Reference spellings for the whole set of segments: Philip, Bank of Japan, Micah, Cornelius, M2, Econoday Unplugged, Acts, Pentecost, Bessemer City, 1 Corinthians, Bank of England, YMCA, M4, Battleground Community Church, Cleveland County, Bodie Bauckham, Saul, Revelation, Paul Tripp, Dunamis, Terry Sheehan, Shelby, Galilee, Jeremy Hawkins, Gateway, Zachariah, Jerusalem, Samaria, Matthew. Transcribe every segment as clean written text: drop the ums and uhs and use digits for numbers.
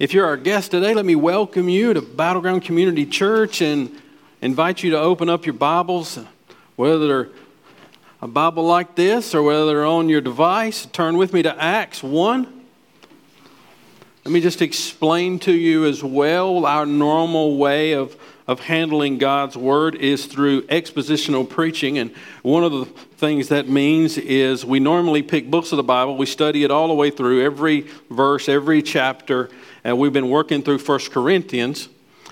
If you're our guest today, let me welcome you to Battleground Community Church and invite you to open up your Bibles, whether they're a Bible like this or whether they're on your device. Turn with me to Acts 1. Let me just explain to you as well, our normal way of handling God's Word is through expositional preaching. And one of the things that means is we normally pick books of the Bible. We study it all the way through, every verse, every chapter. And we've been working through 1 Corinthians.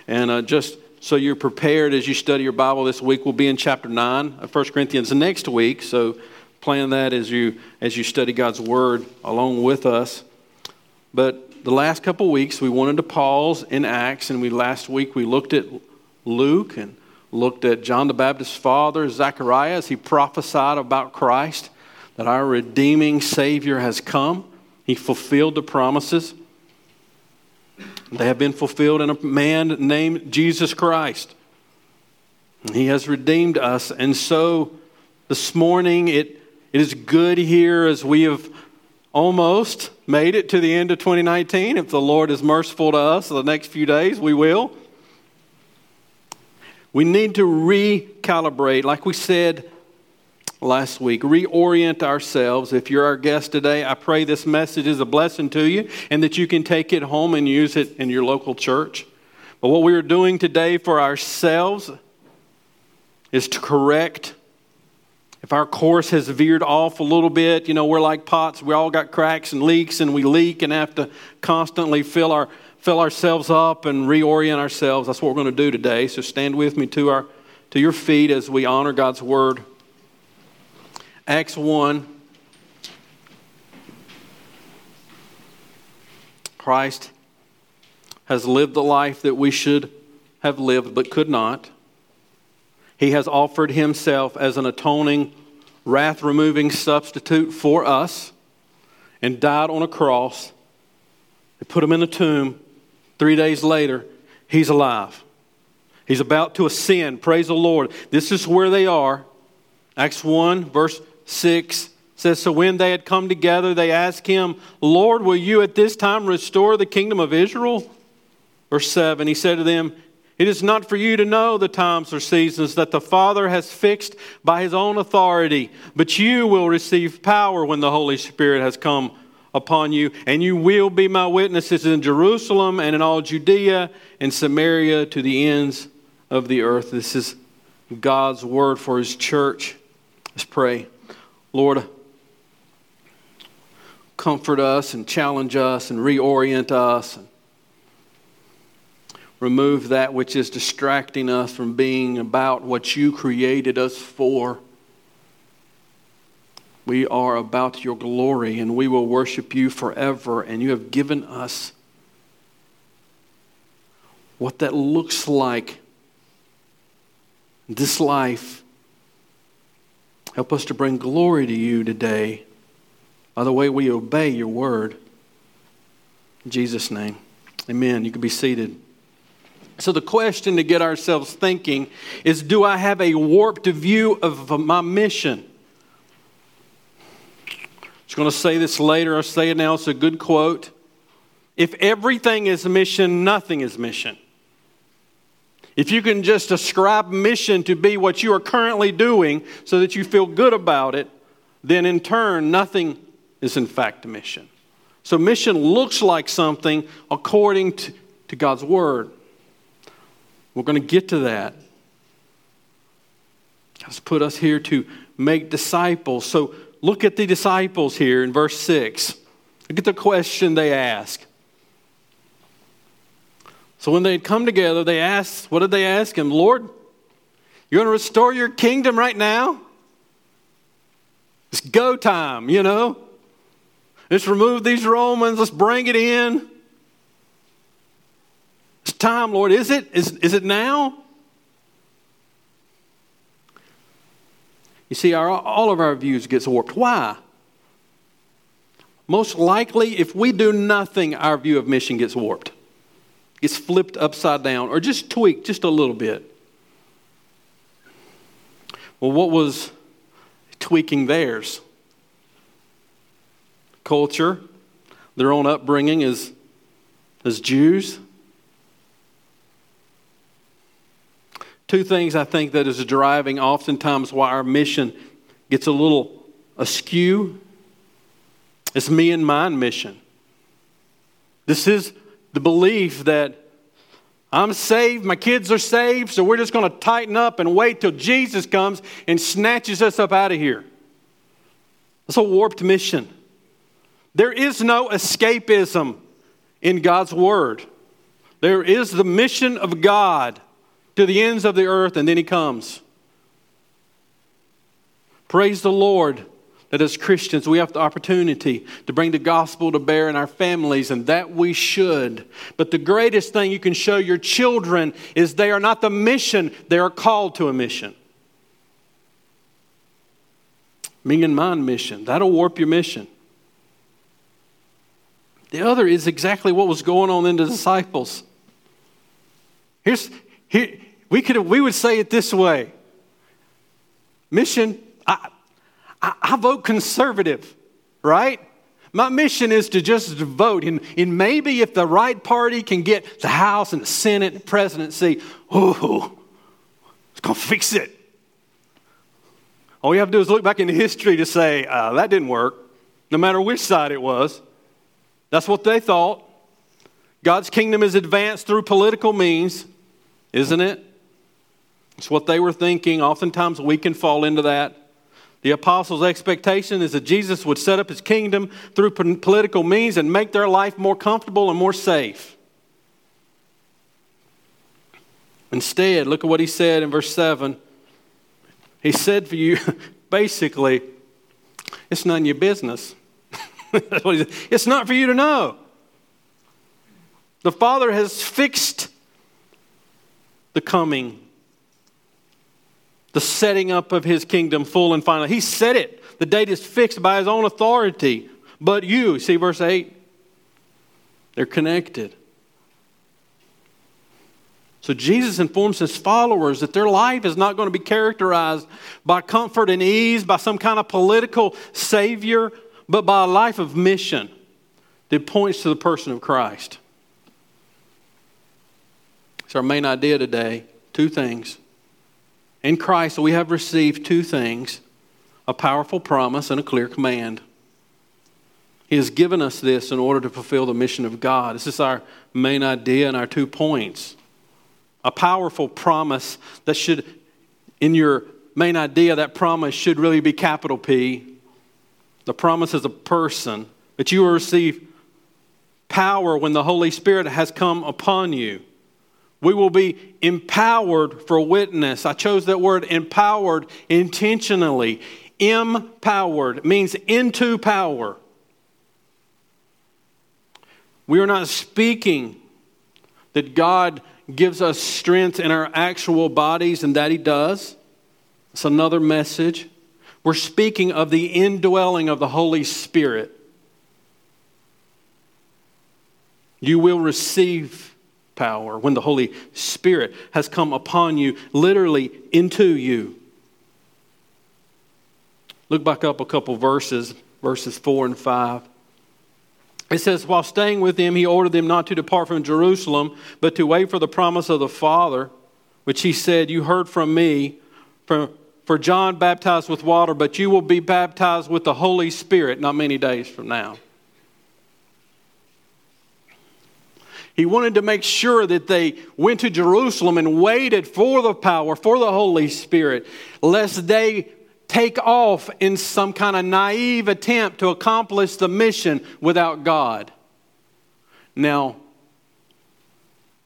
And just so you're prepared as you study your Bible this week, we'll be in chapter 9 of 1 Corinthians next week. So plan that as you study God's Word along with us. But the last couple of weeks, we wanted to pause in Acts. And last week we looked at Luke and looked at John the Baptist's father, Zachariah, as he prophesied about Christ, that our redeeming Savior has come. He fulfilled the promises. They have been fulfilled in a man named Jesus Christ. He has redeemed us. And so this morning, it is good here as we have almost made it to the end of 2019. If the Lord is merciful to us the next few days, we will. We need to recalibrate, like we said last week, reorient ourselves. If you're our guest today, I pray this message is a blessing to you and that you can take it home and use it in your local church. But what we are doing today for ourselves is to correct. If our course has veered off a little bit, we're like pots. We all got cracks and leaks, and we leak and have to constantly fill ourselves up and reorient ourselves. That's what we're going to do today. So stand with me to your feet as we honor God's Word. Acts 1. Christ has lived the life that we should have lived but could not. He has offered himself as an atoning, wrath-removing substitute for us and died on a cross. They put him in the tomb. 3 days later, he's alive. He's about to ascend. Praise the Lord. This is where they are. Acts 1, verse 6 says, "So when they had come together, they asked him, 'Lord, will you at this time restore the kingdom of Israel?' Verse 7, he said to them, 'It is not for you to know the times or seasons that the Father has fixed by his own authority, but you will receive power when the Holy Spirit has come upon you, and you will be my witnesses in Jerusalem and in all Judea and Samaria to the ends of the earth.'" This is God's word for his church. Let's pray. Lord, comfort us and challenge us and reorient us and remove that which is distracting us from being about what you created us for. We are about your glory, and we will worship you forever. And you have given us what that looks like, this life. Help us to bring glory to you today by the way we obey your word. In Jesus' name, amen. You can be seated. So the question to get ourselves thinking is, do I have a warped view of my mission? I'm just going to say this later. I'll say it now. It's a good quote. If everything is mission, nothing is mission. If you can just ascribe mission to be what you are currently doing so that you feel good about it, then in turn, nothing is in fact a mission. So mission looks like something according to God's Word. We're going to get to that. God's put us here to make disciples. So look at the disciples here in verse 6. Look at the question they ask. So when they had come together, they asked, what did they ask him? "Lord, you're going to restore your kingdom right now? It's go time, Let's remove these Romans. Let's bring it in. It's time, Lord. Is it? Is it now?" You see, all of our views gets warped. Why? Most likely, if we do nothing, our view of mission gets warped. Gets flipped upside down or just tweaked just a little bit. Well, what was tweaking theirs? Culture, their own upbringing is as Jews. Two things I think that is driving oftentimes why our mission gets a little askew. It's me and mine mission. This is the belief that I'm saved, my kids are saved, so we're just going to tighten up and wait till Jesus comes and snatches us up out of here. It's a warped mission. There is no escapism in God's Word. There is the mission of God to the ends of the earth, and then He comes. Praise the Lord that as Christians we have the opportunity to bring the gospel to bear in our families, and that we should. But the greatest thing you can show your children is they are not the mission, they are called to a mission. Me and mine mission. That'll warp your mission. The other is exactly what was going on in the disciples. We would say it this way. Mission, I vote conservative, right? My mission is to just vote. And maybe if the right party can get the House and the Senate and the presidency, ooh, it's going to fix it. All you have to do is look back into history to say, that didn't work, no matter which side it was. That's what they thought. God's kingdom is advanced through political means, isn't it? It's what they were thinking. Oftentimes we can fall into that. The apostles' expectation is that Jesus would set up His kingdom through political means and make their life more comfortable and more safe. Instead, look at what He said in verse 7. He said for you, basically, it's none of your business. That's what He said. It's not for you to know. The Father has fixed the coming, the setting up of His kingdom full and final. He said it. The date is fixed by His own authority. But you, see verse 8, they're connected. So Jesus informs His followers that their life is not going to be characterized by comfort and ease, by some kind of political savior, but by a life of mission that points to the person of Christ. It's our main idea today. Two things. In Christ, we have received two things, a powerful promise and a clear command. He has given us this in order to fulfill the mission of God. This is our main idea and our 2 points. A powerful promise that should, in your main idea, that promise should really be capital P. The promise is a person, that you will receive power when the Holy Spirit has come upon you. We will be empowered for witness. I chose that word empowered intentionally. Empowered means into power. We are not speaking that God gives us strength in our actual bodies, and that He does. It's another message. We're speaking of the indwelling of the Holy Spirit. You will receive power when the Holy Spirit has come upon you, literally into you. Look back up a couple verses, verses 4 and 5. It says, while staying with them, He ordered them not to depart from Jerusalem, but to wait for the promise of the Father, which He said, you heard from me, for John baptized with water, but you will be baptized with the Holy Spirit not many days from now. He wanted to make sure that they went to Jerusalem and waited for the power, for the Holy Spirit, lest they take off in some kind of naive attempt to accomplish the mission without God. Now,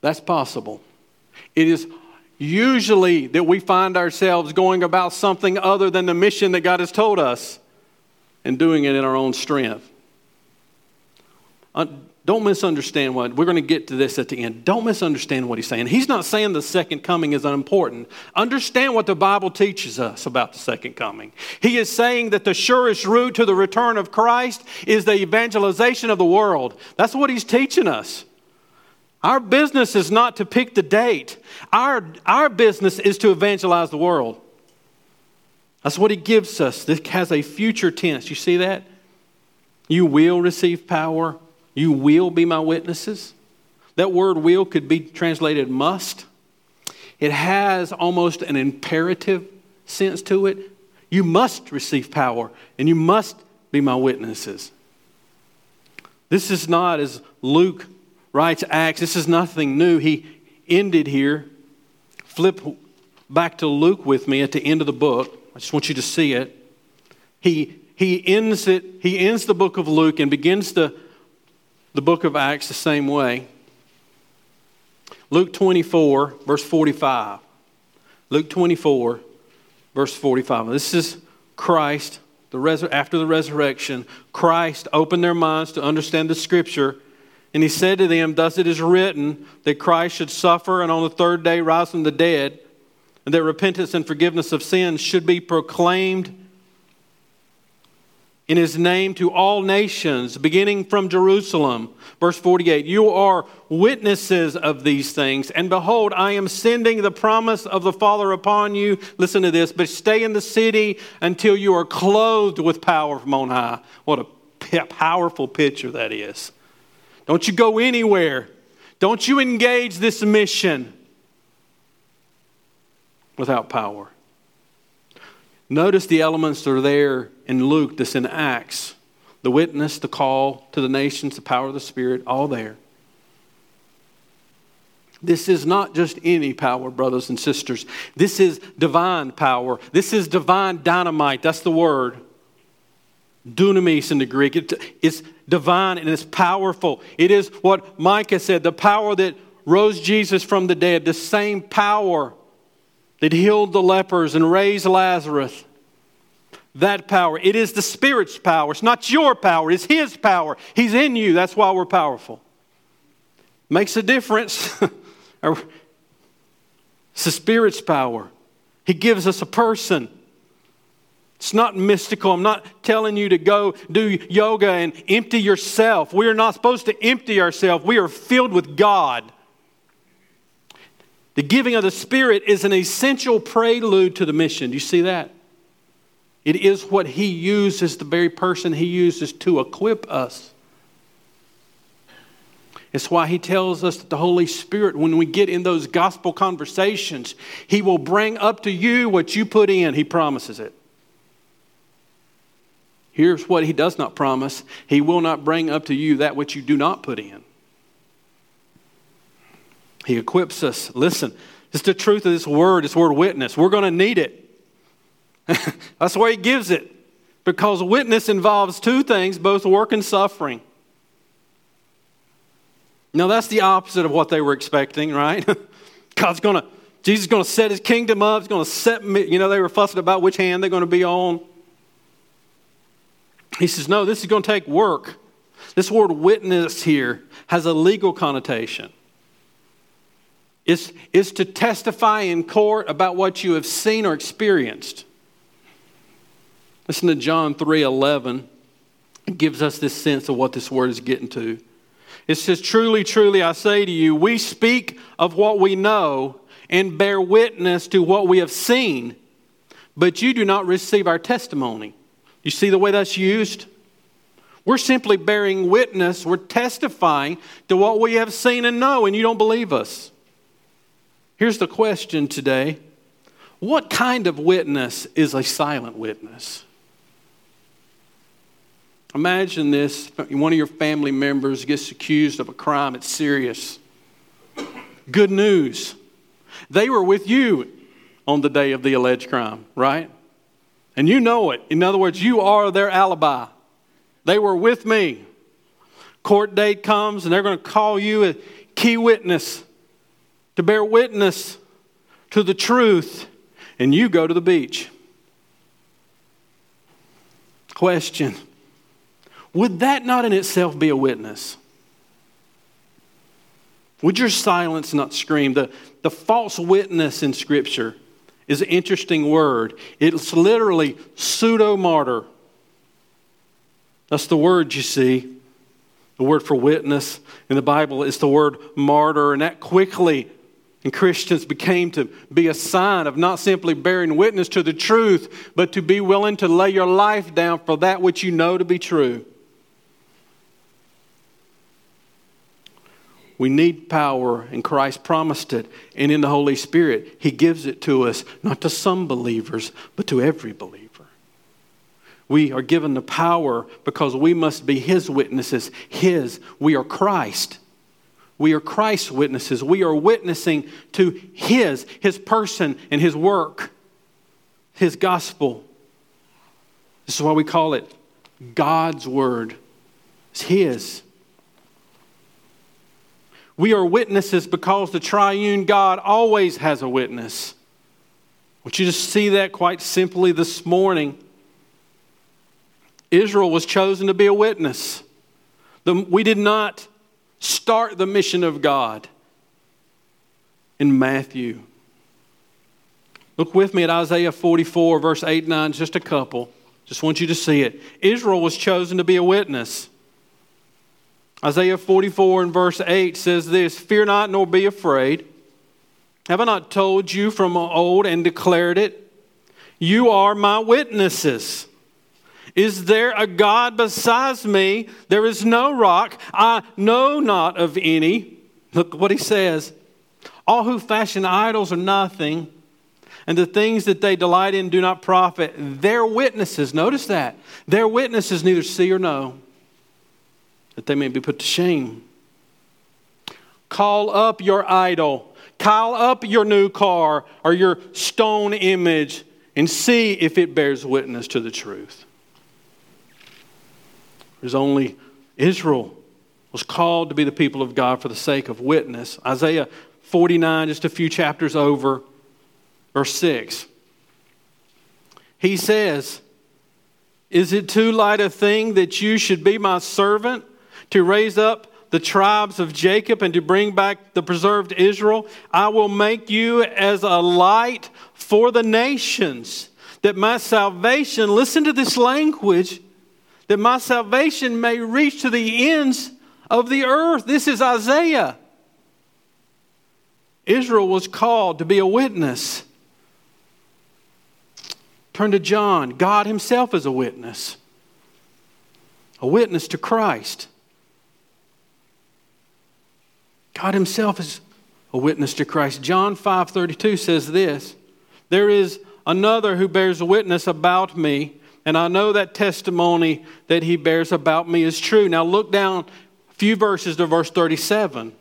that's possible. It is usually that we find ourselves going about something other than the mission that God has told us and doing it in our own strength. Don't misunderstand what, we're going to get to this at the end. Don't misunderstand what He's saying. He's not saying the second coming is unimportant. Understand what the Bible teaches us about the second coming. He is saying that the surest route to the return of Christ is the evangelization of the world. That's what He's teaching us. Our business is not to pick the date. Our business is to evangelize the world. That's what He gives us. This has a future tense. You see that? You will receive power. You will be my witnesses. That word will could be translated must. It has almost an imperative sense to it. You must receive power, and you must be my witnesses. This is not, as Luke writes Acts, this is nothing new. He ended here. Flip back to Luke with me at the end of the book. I just want you to see it. He ends the book of Luke and begins the book of Acts the same way. Luke 24, verse 45. Luke 24, verse 45. This is Christ, after the resurrection. Christ opened their minds to understand the Scripture. And he said to them, "Thus it is written that Christ should suffer and on the third day rise from the dead, and that repentance and forgiveness of sins should be proclaimed in his name to all nations, beginning from Jerusalem." Verse 48, "You are witnesses of these things, and behold, I am sending the promise of the Father upon you." Listen to this, "but stay in the city until you are clothed with power from on high." What a powerful picture that is. Don't you go anywhere. Don't you engage this mission without power. Notice the elements that are there in Luke, that's in Acts. The witness, the call to the nations, the power of the Spirit, all there. This is not just any power, brothers and sisters. This is divine power. This is divine dynamite. That's the word. Dunamis in the Greek. It's divine and it's powerful. It is what Micah said, the power that rose Jesus from the dead, the same power that healed the lepers and raised Lazarus. That power. It is the Spirit's power. It's not your power. It's His power. He's in you. That's why we're powerful. Makes a difference. It's the Spirit's power. He gives us a person. It's not mystical. I'm not telling you to go do yoga and empty yourself. We are not supposed to empty ourselves. We are filled with God. The giving of the Spirit is an essential prelude to the mission. Do you see that? It is what He uses, the very person He uses to equip us. It's why He tells us that the Holy Spirit, when we get in those gospel conversations, He will bring up to you what you put in. He promises it. Here's what He does not promise. He will not bring up to you that which you do not put in. He equips us. Listen, it's the truth of this word witness. We're going to need it. That's why He gives it. Because witness involves two things, both work and suffering. Now that's the opposite of what they were expecting, right? Jesus is going to set His kingdom up. He's going to set me. They were fussing about which hand they're going to be on. He says, no, this is going to take work. This word witness here has a legal connotation. It's to testify in court about what you have seen or experienced. Listen to John 3:11. It gives us this sense of what this word is getting to. It says, "Truly, truly, I say to you, we speak of what we know and bear witness to what we have seen, but you do not receive our testimony." You see the way that's used? We're simply bearing witness. We're testifying to what we have seen and know, and you don't believe us. Here's the question today. What kind of witness is a silent witness? Imagine this. One of your family members gets accused of a crime. It's serious. Good news. They were with you on the day of the alleged crime, right? And you know it. In other words, you are their alibi. They were with me. Court date comes and they're going to call you a key witness to bear witness to the truth, and you go to the beach. Question: would that not in itself be a witness? Would your silence not scream? The false witness in Scripture is an interesting word. It's literally pseudo-martyr. That's the word you see. The word for witness in the Bible is the word martyr, and that quickly in Christians became to be a sign of not simply bearing witness to the truth, but to be willing to lay your life down for that which you know to be true. We need power, and Christ promised it. And in the Holy Spirit, He gives it to us, not to some believers, but to every believer. We are given the power because we must be His witnesses. We are Christ. We are Christ's witnesses. We are witnessing to His person and His work, His gospel. This is why we call it God's Word. It's His. We are witnesses because the triune God always has a witness. Would you just see that quite simply this morning? Israel was chosen to be a witness. We did not start the mission of God. In Matthew, look with me at Isaiah 44, verse 8 and 9, just a couple. Just want you to see it. Israel was chosen to be a witness. Isaiah 44 and verse 8 says this, "Fear not, nor be afraid. Have I not told you from of old and declared it? You are my witnesses. Is there a God besides me? There is no rock. I know not of any." Look what he says. "All who fashion idols are nothing, and the things that they delight in do not profit. Their witnesses," notice that, "their witnesses neither see or know, that they may be put to shame." Call up your idol. Call up your new car or your stone image and see if it bears witness to the truth. There's only Israel was called to be the people of God for the sake of witness. Isaiah 49, just a few chapters over, verse 6. He says, "Is it too light a thing that you should be my servant? To raise up the tribes of Jacob and to bring back the preserved Israel. I will make you as a light for the nations, that my salvation," listen to this language, "that my salvation may reach to the ends of the earth." This is Isaiah. Israel was called to be a witness. Turn to John. God Himself is a witness. A witness to Christ. God Himself is a witness to Christ. John 5:32 says this, "There is another who bears witness about me, and I know that testimony that he bears about me is true." Now look down a few verses to verse 37.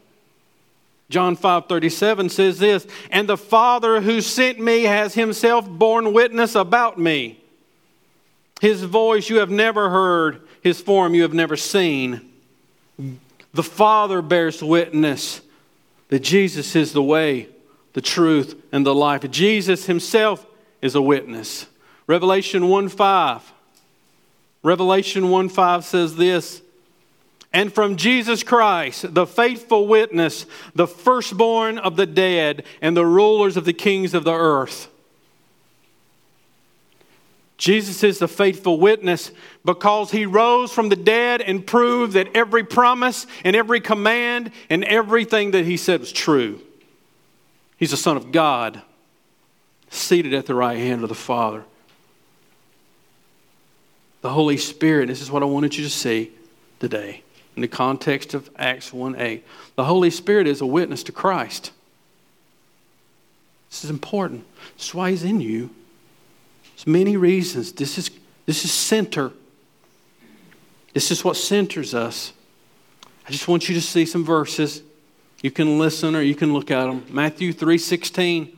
John 5:37 says this, "And the Father who sent me has himself borne witness about me. His voice you have never heard, his form you have never seen." The Father bears witness that Jesus is the way, the truth, and the life. Jesus Himself is a witness. Revelation 1:5. Revelation 1:5 says this, "And from Jesus Christ, the faithful witness, the firstborn of the dead, and the rulers of the kings of the earth." Jesus is the faithful witness because He rose from the dead and proved that every promise and every command and everything that He said was true. He's the Son of God, seated at the right hand of the Father. The Holy Spirit, this is what I wanted you to see today in the context of Acts 1:8. The Holy Spirit is a witness to Christ. This is important. This is why He's in you. There's many reasons. This is center. This is what centers us. I just want you to see some verses. You can listen or you can look at them. Matthew 3:16.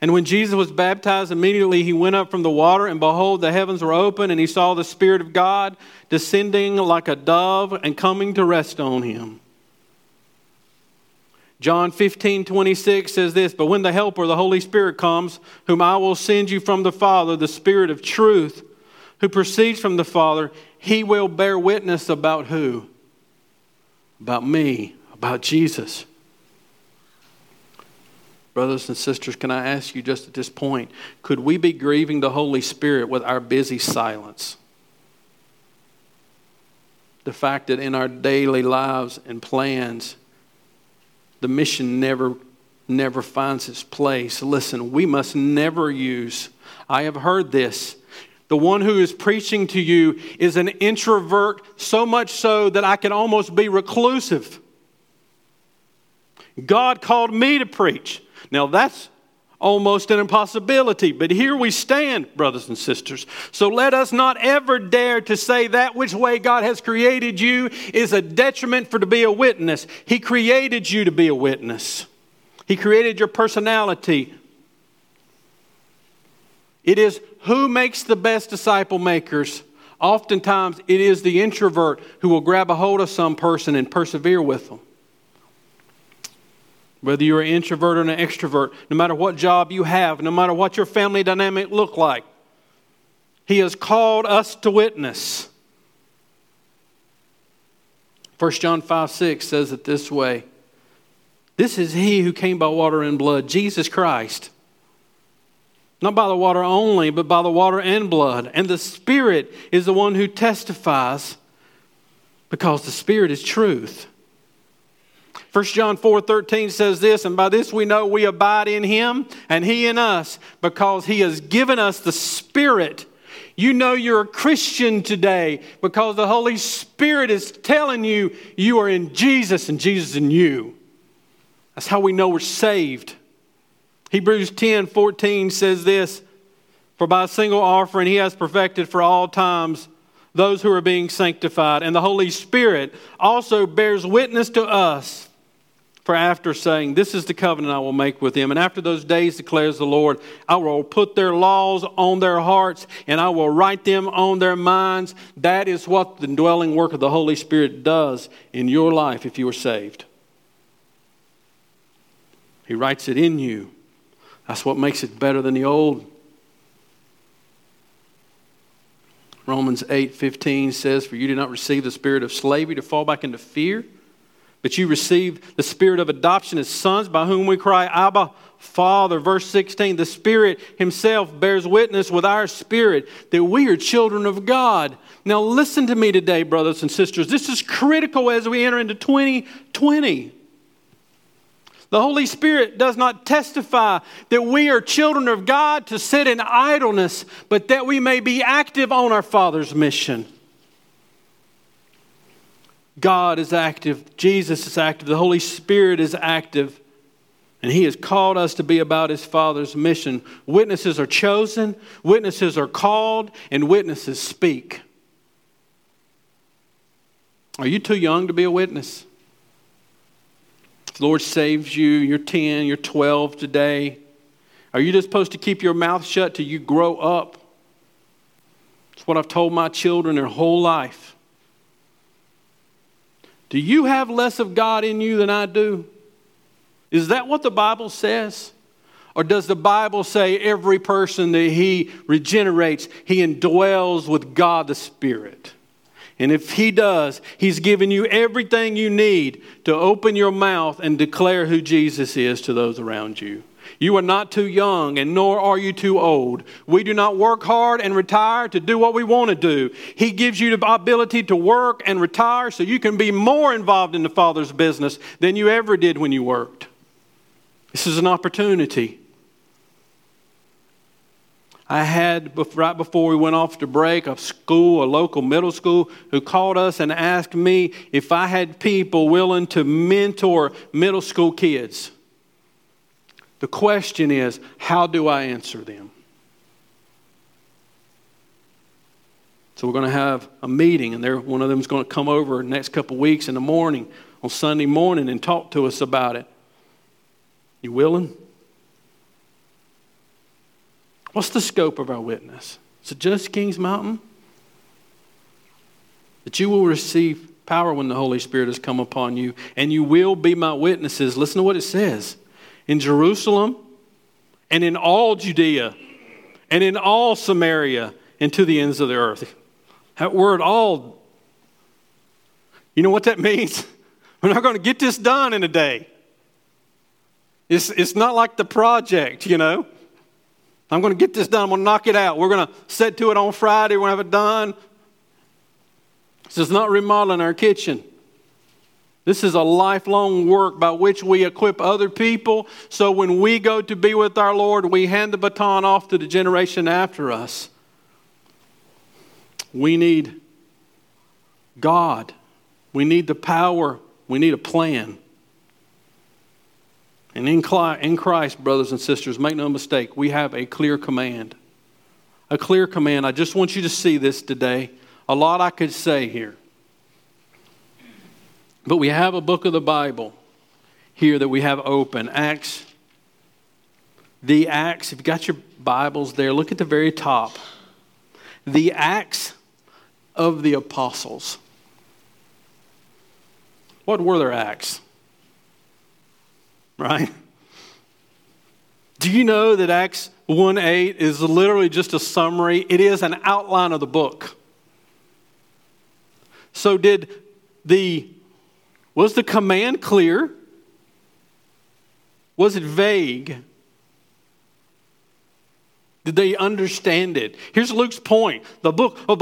"And when Jesus was baptized, immediately He went up from the water, and behold, the heavens were open, and He saw the Spirit of God descending like a dove and coming to rest on Him." John 15:26 says this, "But when the Helper, the Holy Spirit, comes, whom I will send you from the Father, the Spirit of truth, who proceeds from the Father, He will bear witness about" who? About me, about Jesus. Brothers and sisters, can I ask you just at this point, could we be grieving the Holy Spirit with our busy silence? The fact that in our daily lives and plans, the mission never finds its place. Listen, we must never use, I have heard this, "The one who is preaching to you is an introvert, so much so that I can almost be reclusive. God called me to preach. Now that's almost an impossibility, but here we stand, brothers and sisters. So let us not ever dare to say that which way God has created you is a detriment for to be a witness. He created you to be a witness. He created your personality. It is who makes the best disciple makers. Oftentimes it is the introvert who will grab a hold of some person and persevere with them. Whether you're an introvert or an extrovert, no matter what job you have, no matter what your family dynamic look like, He has called us to witness. 1 John 5:6 says it this way. This is He who came by water and blood, Jesus Christ. Not by the water only, but by the water and blood. And the Spirit is the one who testifies, because the Spirit is truth. 1 John 4:13 says this, and by this we know we abide in Him and He in us, because He has given us the Spirit. You know you're a Christian today because the Holy Spirit is telling you you are in Jesus and Jesus in you. That's how we know we're saved. Hebrews 10:14 says this, for by a single offering He has perfected for all times those who are being sanctified. And the Holy Spirit also bears witness to us, for after saying, this is the covenant I will make with them. And after those days, declares the Lord, I will put their laws on their hearts and I will write them on their minds. That is what the indwelling work of the Holy Spirit does in your life if you are saved. He writes it in you. That's what makes it better than the old. Romans 8:15 says, for you did not receive the spirit of slavery to fall back into fear, but you received the spirit of adoption as sons, by whom we cry, Abba, Father. Verse 16, the Spirit Himself bears witness with our spirit that we are children of God. Now listen to me today, brothers and sisters. This is critical as we enter into 2020. The Holy Spirit does not testify that we are children of God to sit in idleness, but that we may be active on our Father's mission. God is active. Jesus is active. The Holy Spirit is active. And He has called us to be about His Father's mission. Witnesses are chosen. Witnesses are called. And witnesses speak. Are you too young to be a witness? If the Lord saves you, you're 10, you're 12 today. Are you just supposed to keep your mouth shut till you grow up? It's what I've told my children their whole life. Do you have less of God in you than I do? Is that what the Bible says? Or does the Bible say every person that He regenerates, he indwells with God the Spirit? And if He does, He's given you everything you need to open your mouth and declare who Jesus is to those around you. You are not too young, and nor are you too old. We do not work hard and retire to do what we want to do. He gives you the ability to work and retire so you can be more involved in the Father's business than you ever did when you worked. This is an opportunity. I had, right before we went off to break, a school, a local middle school, who called us and asked me if I had people willing to mentor middle school kids. The question is, how do I answer them? So we're going to have a meeting, and one of them is going to come over the next couple weeks in the morning, on Sunday morning, and talk to us about it. You willing? What's the scope of our witness? Is it just Kings Mountain? That you will receive power when the Holy Spirit has come upon you, and you will be my witnesses. Listen to what it says. In Jerusalem, and in all Judea, and in all Samaria, and to the ends of the earth. That word all, you know what that means? We're not going to get this done in a day. It's not like the project, you know. I'm going to get this done. I'm going to knock it out. We're going to set to it on Friday. We're going to have it done. This is not remodeling our kitchen. This is a lifelong work by which we equip other people. So when we go to be with our Lord, we hand the baton off to the generation after us. We need God. We need the power. We need a plan. And in Christ, brothers and sisters, make no mistake, we have a clear command. A clear command. I just want you to see this today. A lot I could say here. But we have a book of the Bible here that we have open. Acts. The Acts. If you've got your Bibles there, look at the very top. The Acts of the Apostles. What were their acts? Right? Do you know that Acts 1:8 is literally just a summary? It is an outline of the book. So was the command clear? Was it vague? Did they understand it? Here's Luke's point. The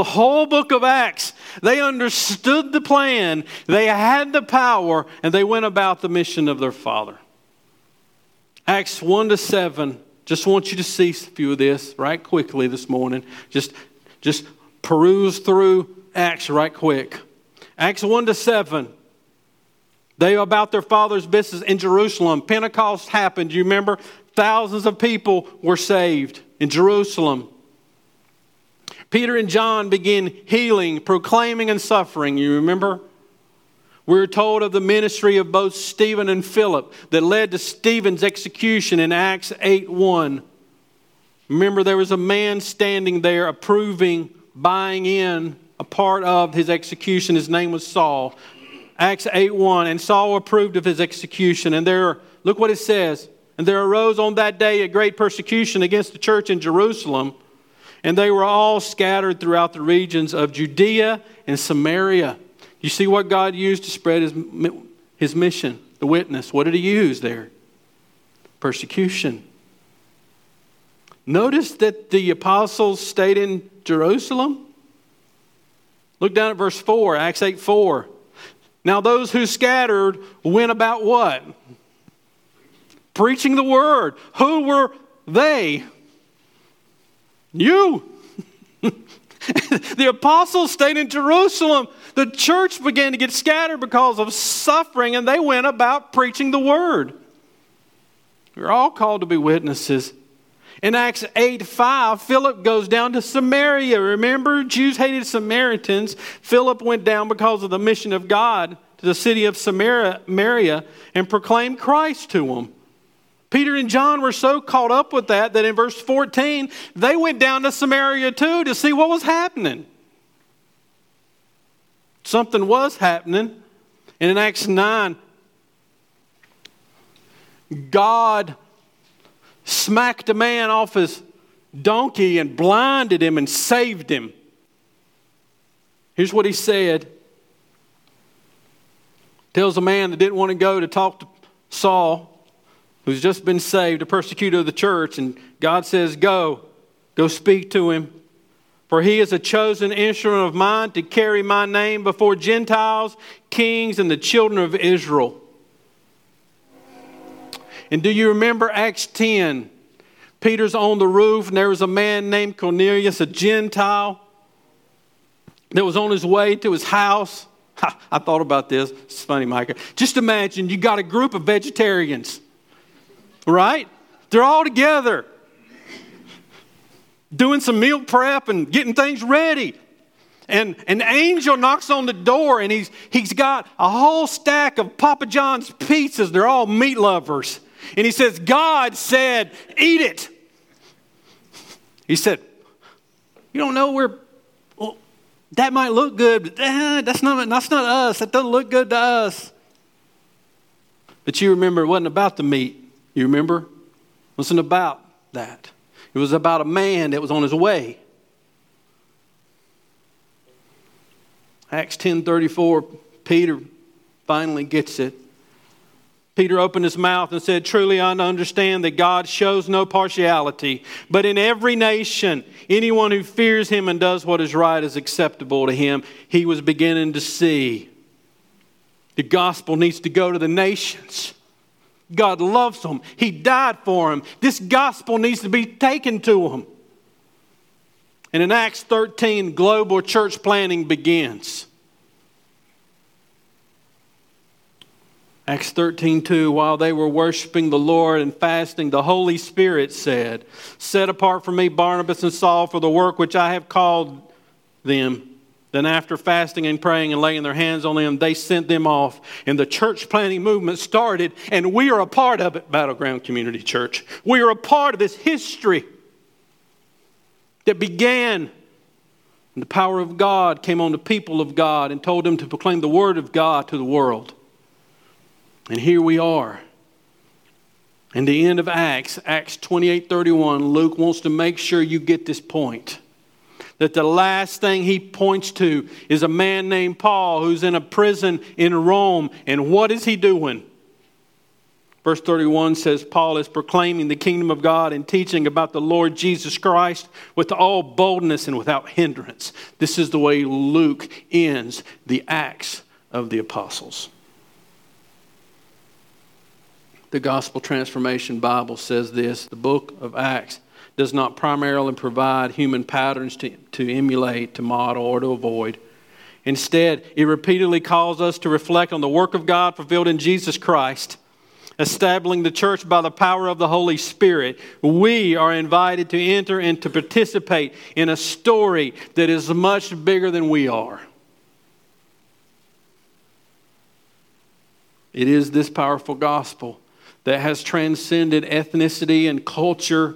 whole book of Acts, they understood the plan, they had the power, and they went about the mission of their Father. Acts 1-7. Just want you to see a few of this right quickly this morning. Just peruse through Acts right quick. Acts 1-7. They were about their Father's business in Jerusalem. Pentecost happened. You remember? Thousands of people were saved in Jerusalem. Peter and John began healing, proclaiming, and suffering. You remember? We're told of the ministry of both Stephen and Philip that led to Stephen's execution in Acts 8:1. Remember, there was a man standing there approving, buying in a part of his execution. His name was Saul. Acts 8:1, and Saul approved of his execution. And look what it says. And there arose on that day a great persecution against the church in Jerusalem, and they were all scattered throughout the regions of Judea and Samaria. You see what God used to spread his mission, the witness. What did he use there? Persecution. Notice that the apostles stayed in Jerusalem. Look down at verse 4, Acts 8:4. Now those who scattered went about what? Preaching the word. Who were they? You. The apostles stayed in Jerusalem. The church began to get scattered because of suffering, and they went about preaching the word. We're all called to be witnesses. In Acts 8:5, Philip goes down to Samaria. Remember, Jews hated Samaritans. Philip went down because of the mission of God to the city of Samaria and proclaimed Christ to them. Peter and John were so caught up with that in verse 14, they went down to Samaria too to see what was happening. Something was happening. And in Acts 9, God smacked a man off his donkey and blinded him and saved him. Here's what he said. Tells a man that didn't want to go to talk to Saul, who's just been saved, a persecutor of the church, and God says, go speak to him. For he is a chosen instrument of mine to carry my name before Gentiles, kings, and the children of Israel. And do you remember Acts 10? Peter's on the roof, and there was a man named Cornelius, a Gentile, that was on his way to his house. I thought about this. It's funny, Micah. Just imagine you got a group of vegetarians, right? They're all together doing some meal prep and getting things ready. And an angel knocks on the door, and he's got a whole stack of Papa John's pizzas. They're all meat lovers. And he says, God said, eat it. He said, you don't know where... Well, that might look good, but that's not us. That doesn't look good to us. But you remember, it wasn't about the meat. You remember? It wasn't about that. It was about a man that was on his way. Acts 10:34, Peter finally gets it. Peter opened his mouth and said, truly I understand that God shows no partiality, but in every nation, anyone who fears him and does what is right is acceptable to him. He was beginning to see the gospel needs to go to the nations. God loves them. He died for them. This gospel needs to be taken to them. And in Acts 13, global church planting begins. Acts 13:2, while they were worshiping the Lord and fasting, the Holy Spirit said, "Set apart for me Barnabas and Saul for the work which I have called them." Then after fasting and praying and laying their hands on them, they sent them off. And the church planting movement started, and we are a part of it, Battleground Community Church. We are a part of this history that began, and the power of God came on the people of God and told them to proclaim the word of God to the world. And here we are. In the end of Acts, Acts 28:31, Luke wants to make sure you get this point. That the last thing he points to is a man named Paul who's in a prison in Rome. And what is he doing? Verse 31 says, Paul is proclaiming the kingdom of God and teaching about the Lord Jesus Christ with all boldness and without hindrance. This is the way Luke ends the Acts of the Apostles. The Gospel Transformation Bible says this, the book of Acts does not primarily provide human patterns to emulate, to model, or to avoid. Instead, it repeatedly calls us to reflect on the work of God fulfilled in Jesus Christ, establishing the church by the power of the Holy Spirit. We are invited to enter and to participate in a story that is much bigger than we are. It is this powerful gospel that has transcended ethnicity and culture,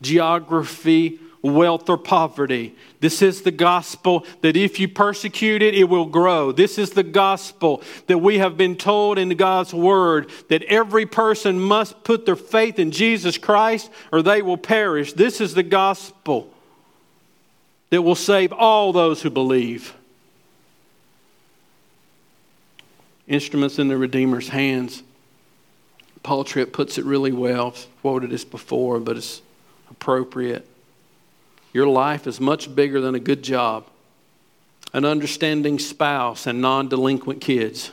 geography, wealth, or poverty. This is the gospel that if you persecute it, it will grow. This is the gospel that we have been told in God's word that every person must put their faith in Jesus Christ or they will perish. This is the gospel that will save all those who believe. Instruments in the Redeemer's hands. Paul Tripp puts it really well. I've quoted this before, but it's appropriate. Your life is much bigger than a good job, an understanding spouse, and non-delinquent kids.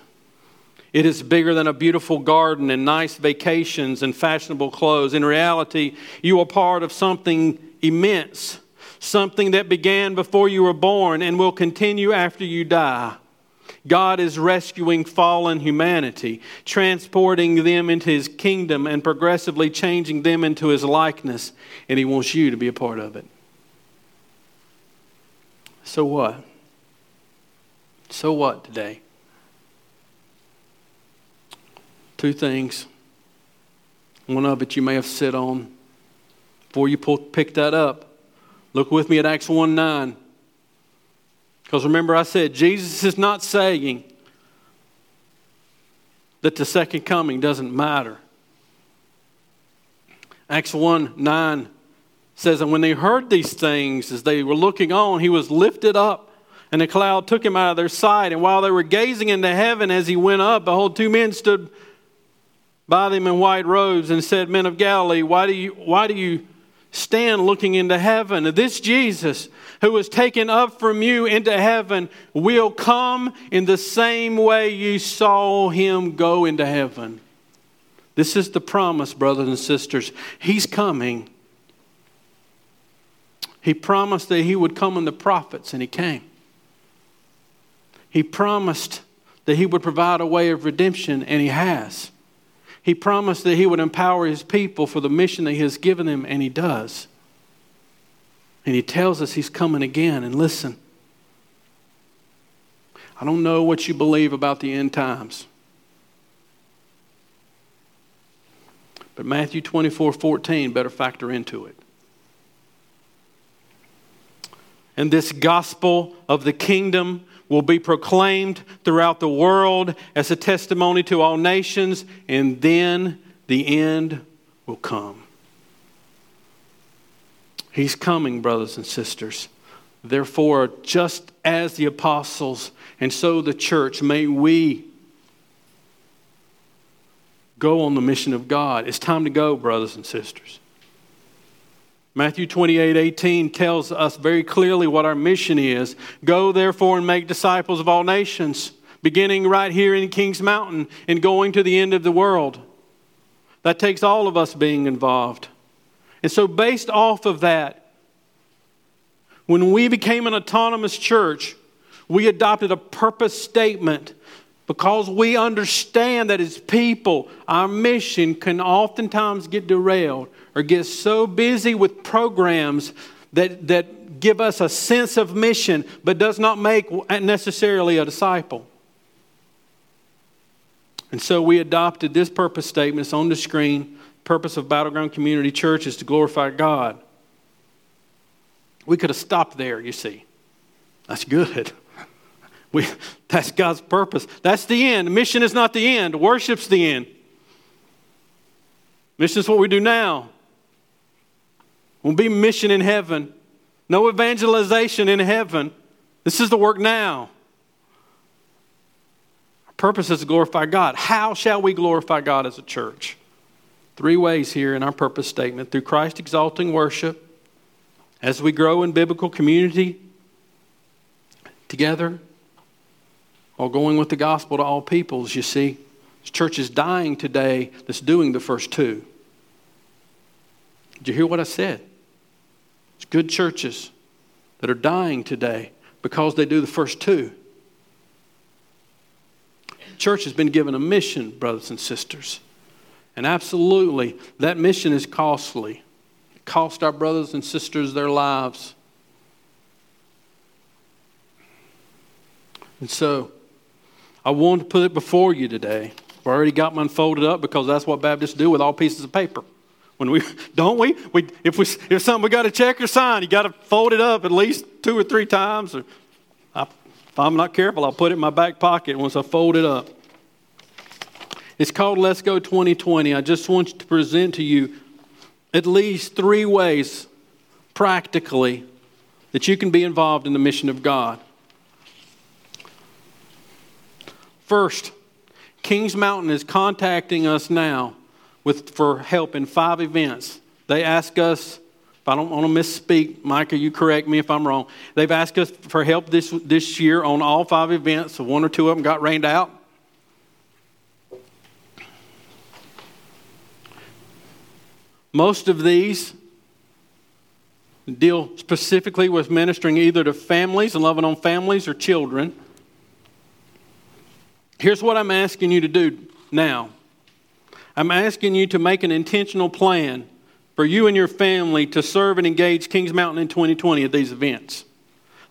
It is bigger than a beautiful garden and nice vacations and fashionable clothes. In reality, you are part of something immense, something that began before you were born and will continue after you die. God is rescuing fallen humanity, transporting them into His kingdom and progressively changing them into His likeness. And He wants you to be a part of it. So what? So what today? Two things. One of it you may have sit on. Before you pick that up, look with me at Acts 1:9. Because remember I said, Jesus is not saying that the second coming doesn't matter. Acts 1:9 says, and when they heard these things, as they were looking on, He was lifted up, and a cloud took Him out of their sight. And while they were gazing into heaven as He went up, behold, two men stood by them in white robes and said, Men of Galilee, why do you stand looking into heaven? This Jesus, who was taken up from you into heaven, will come in the same way you saw Him go into heaven. This is the promise, brothers and sisters. He's coming. He promised that He would come in the prophets, and He came. He promised that He would provide a way of redemption, and He has. He promised that He would empower His people for the mission that He has given them, and He does. And He tells us He's coming again. And listen, I don't know what you believe about the end times. But Matthew 24:14 better factor into it. And this gospel of the kingdom will be proclaimed throughout the world as a testimony to all nations, and then the end will come. He's coming, brothers and sisters. Therefore, just as the apostles and so the church, may we go on the mission of God. It's time to go, brothers and sisters. Matthew 28:18 tells us very clearly what our mission is. Go therefore and make disciples of all nations, beginning right here in Kings Mountain and going to the end of the world. That takes all of us being involved. And so based off of that, when we became an autonomous church, we adopted a purpose statement Because we understand that as people, our mission can oftentimes get derailed or get so busy with programs that give us a sense of mission but does not make necessarily a disciple. And so we adopted this purpose statement. It's on the screen. Purpose of Battleground Community Church is to glorify God. We could have stopped there, you see. That's good. That's God's purpose. That's the end. Mission is not the end. Worship's the end. Mission is what we do now. We'll be mission in heaven. No evangelization in heaven. This is the work now. Our purpose is to glorify God. How shall we glorify God as a church? 3 ways here in our purpose statement. Through Christ-exalting worship, as we grow in biblical community together, while going with the gospel to all peoples, you see. This church is dying today that's doing the first 2. Did you hear what I said? It's good churches that are dying today because they do the first 2. The church has been given a mission, brothers and sisters. And absolutely, that mission is costly. It cost our brothers and sisters their lives. And so, I want to put it before you today. I've already got mine folded up because that's what Baptists do with all pieces of paper. When we don't if something we got to check or sign, you got to fold it up at least 2 or 3 times. Or if I'm not careful, I'll put it in my back pocket once I fold it up. It's called Let's Go 2020. I just want to present to you at least 3 ways practically that you can be involved in the mission of God. First, Kings Mountain is contacting us now for help in 5 events. They ask us, if I don't want to misspeak, Micah, you correct me if I'm wrong. They've asked us for help this year on all 5 events. So 1 or 2 of them got rained out. Most of these deal specifically with ministering either to families and loving on families or children. Here's what I'm asking you to do now. I'm asking you to make an intentional plan for you and your family to serve and engage Kings Mountain in 2020 at these events.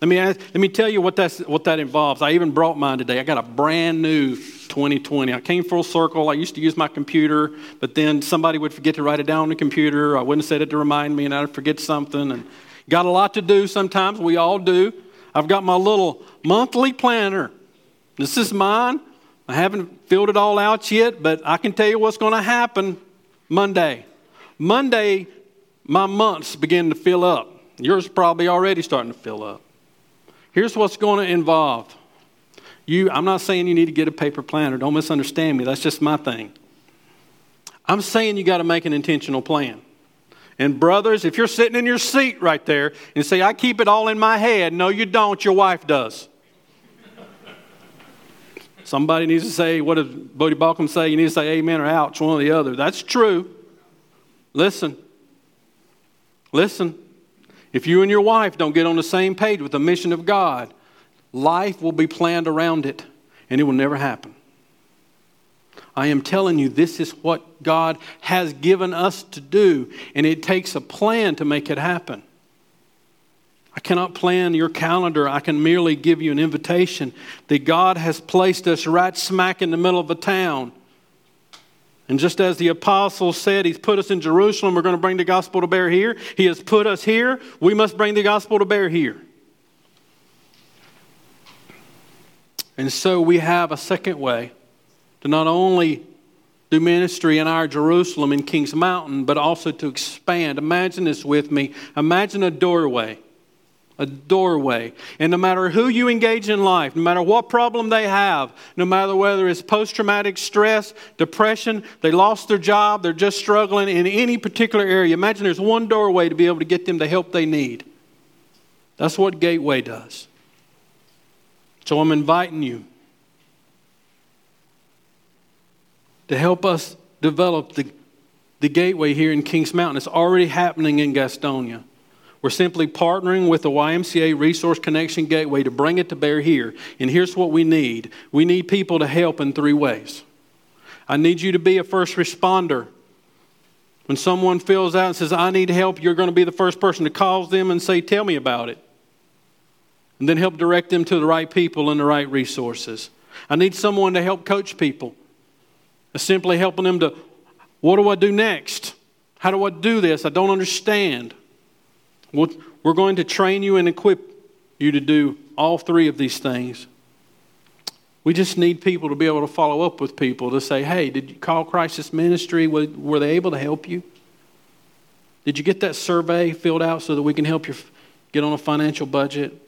Let me tell you what that involves. I even brought mine today. I got a brand new 2020. I came full circle. I used to use my computer, but then somebody would forget to write it down on the computer. I wouldn't set it to remind me, and I'd forget something. And got a lot to do sometimes. We all do. I've got my little monthly planner. This is mine. I haven't filled it all out yet, but I can tell you what's going to happen Monday. Monday, my months begin to fill up. Yours probably already starting to fill up. Here's what's going to involve. I'm not saying you need to get a paper planner. Don't misunderstand me. That's just my thing. I'm saying you got to make an intentional plan. And brothers, if you're sitting in your seat right there and say, I keep it all in my head. No, you don't. Your wife does. Somebody needs to say, what did Bodie Bauckham say? You need to say amen or ouch, one or the other. That's true. Listen. If you and your wife don't get on the same page with the mission of God, life will be planned around it, and it will never happen. I am telling you, this is what God has given us to do, and it takes a plan to make it happen. I cannot plan your calendar. I can merely give you an invitation that God has placed us right smack in the middle of a town. And just as the apostles said, He's put us in Jerusalem. We're going to bring the gospel to bear here. He has put us here. We must bring the gospel to bear here. And so we have a second way to not only do ministry in our Jerusalem in Kings Mountain, but also to expand. Imagine this with me. Imagine a doorway. A doorway. And no matter who you engage in life, no matter what problem they have, no matter whether it's post-traumatic stress, depression, they lost their job, they're just struggling in any particular area. Imagine there's one doorway to be able to get them the help they need. That's what Gateway does. So I'm inviting you to help us develop the Gateway here in Kings Mountain. It's already happening in Gastonia. We're simply partnering with the YMCA Resource Connection Gateway to bring it to bear here. And here's what we need. We need people to help in three ways. I need you to be a first responder. When someone fills out and says, I need help, you're going to be the first person to call them and say, tell me about it. And then help direct them to the right people and the right resources. I need someone to help coach people. Simply helping them to, what do I do next? How do I do this? I don't understand. We're going to train you and equip you to do all three of these things. We just need people to be able to follow up with people to say, hey, did you call Crisis Ministry? Were they able to help you? Did you get that survey filled out so that we can help you get on a financial budget?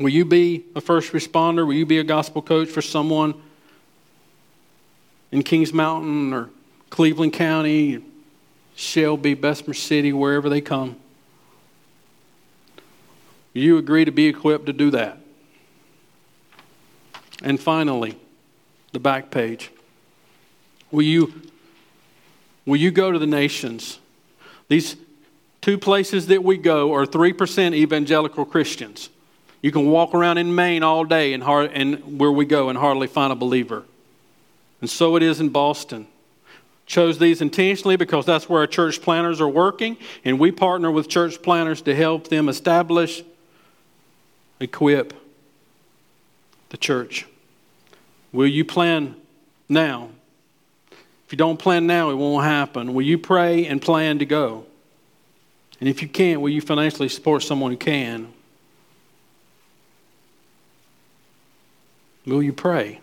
Will you be a first responder? Will you be a gospel coach for someone in Kings Mountain or Cleveland County, Shelby, Bessemer City, wherever they come? Will you agree to be equipped to do that? And finally, the back page. Will you go to the nations? These two places that we go are 3% evangelical Christians. You can walk around in Maine all day and where we go and hardly find a believer. And so it is in Boston. Chose these intentionally because that's where our church planners are working, and we partner with church planners to help them establish, equip the church. Will you plan now? If you don't plan now, it won't happen. Will you pray and plan to go? And if you can't, will you financially support someone who can? Will you pray?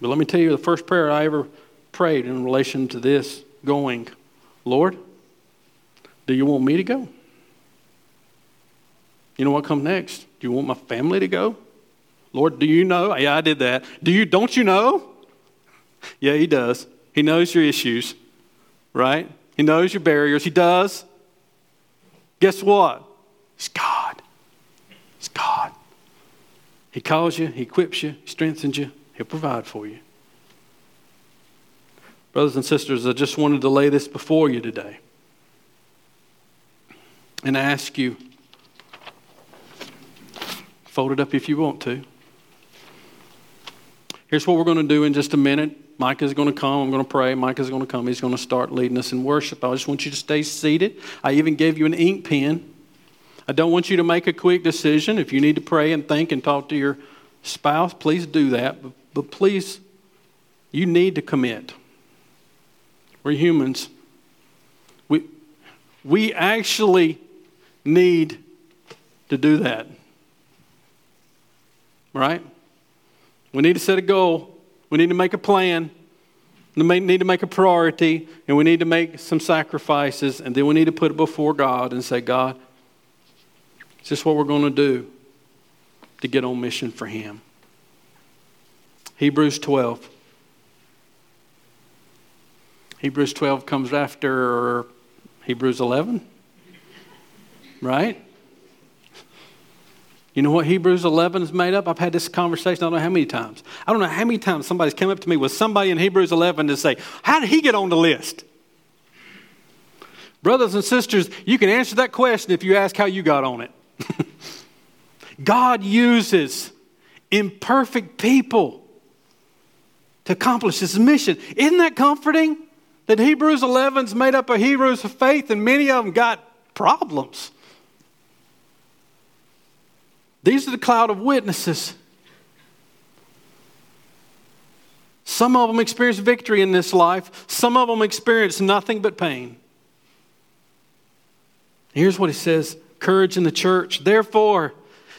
But let me tell you, the first prayer I ever prayed in relation to this going, Lord, do you want me to go? You know what comes next? Do you want my family to go? Lord, do you know? Yeah, I did that. Don't you know? Yeah, he does. He knows your issues, right? He knows your barriers. He does. Guess what? It's God. It's God. He calls you. He equips you. He strengthens you. He'll provide for you. Brothers and sisters, I just wanted to lay this before you today. And I ask you, fold it up if you want to. Here's what we're going to do in just a minute. Micah's going to come. I'm going to pray. Micah's going to come. He's going to start leading us in worship. I just want you to stay seated. I even gave you an ink pen. I don't want you to make a quick decision. If you need to pray and think and talk to your spouse, please do that. But please, you need to commit. We're humans. We actually need to do that. Right? We need to set a goal. We need to make a plan. We need to make a priority. And we need to make some sacrifices. And then we need to put it before God and say, God, is this what we're going to do to get on mission for Him? Hebrews 12. Hebrews 12 comes after Hebrews 11. Right? You know what Hebrews 11 is made up? I've had this conversation I don't know how many times. I don't know how many times somebody's come up to me with somebody in Hebrews 11 to say, how did he get on the list? Brothers and sisters, you can answer that question if you ask how you got on it. God uses imperfect people to accomplish His mission. Isn't that comforting? That Hebrews 11's made up of heroes of faith, and many of them got problems. These are the cloud of witnesses. Some of them experienced victory in this life. Some of them experienced nothing but pain. Here's what it says, courage in the church. Therefore,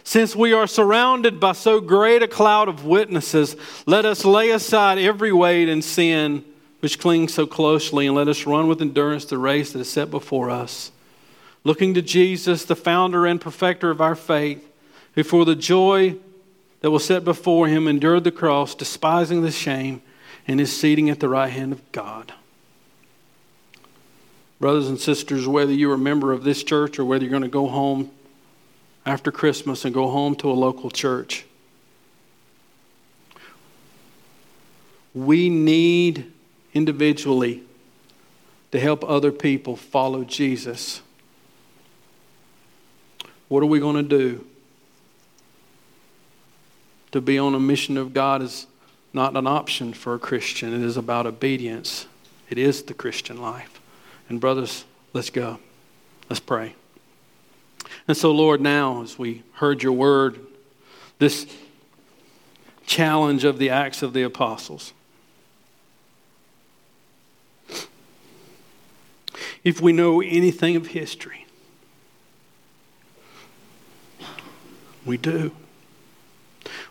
since we are surrounded by so great a cloud of witnesses, let us lay aside every weight and sin which clings so closely, and let us run with endurance the race that is set before us. Looking to Jesus, the founder and perfecter of our faith, who for the joy that was set before Him endured the cross, despising the shame, and is seated at the right hand of God. Brothers and sisters, whether you're a member of this church or whether you're going to go home after Christmas and go home to a local church, we need individually to help other people follow Jesus. What are we going to do? To be on a mission of God is not an option for a Christian. It is about obedience. It is the Christian life. And brothers, let's go. Let's pray. And so, Lord, now as we heard your word, this challenge of the Acts of the Apostles, if we know anything of history, we do.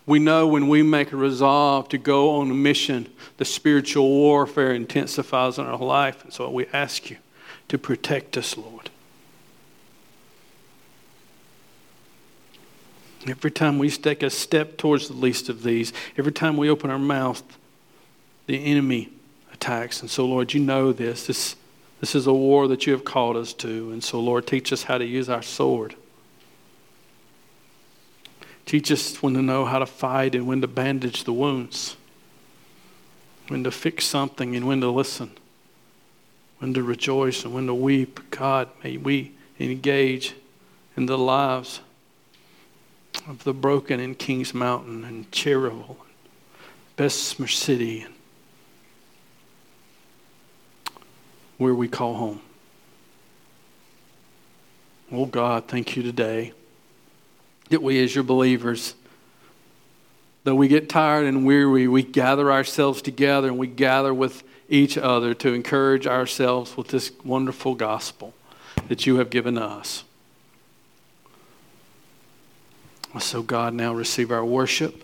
We know when we make a resolve to go on a mission, the spiritual warfare intensifies in our life. And so we ask you to protect us, Lord. Every time we take a step towards the least of these, every time we open our mouth, the enemy attacks. And so, Lord, you know this. This is a war that you have called us to. And so, Lord, teach us how to use our sword. Teach us when to know how to fight and when to bandage the wounds, when to fix something and when to listen, when to rejoice and when to weep. God, may we engage in the lives of the broken in Kings Mountain and Cherville and Bessemer City and where we call home. Oh God, thank you today that we as your believers, though we get tired and weary, we gather ourselves together and we gather with each other to encourage ourselves with this wonderful gospel that you have given us. So God, now receive our worship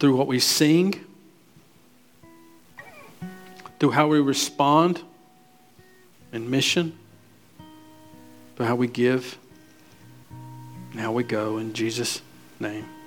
through what we sing, through how we respond in mission, through how we give, and how we go. In Jesus' name.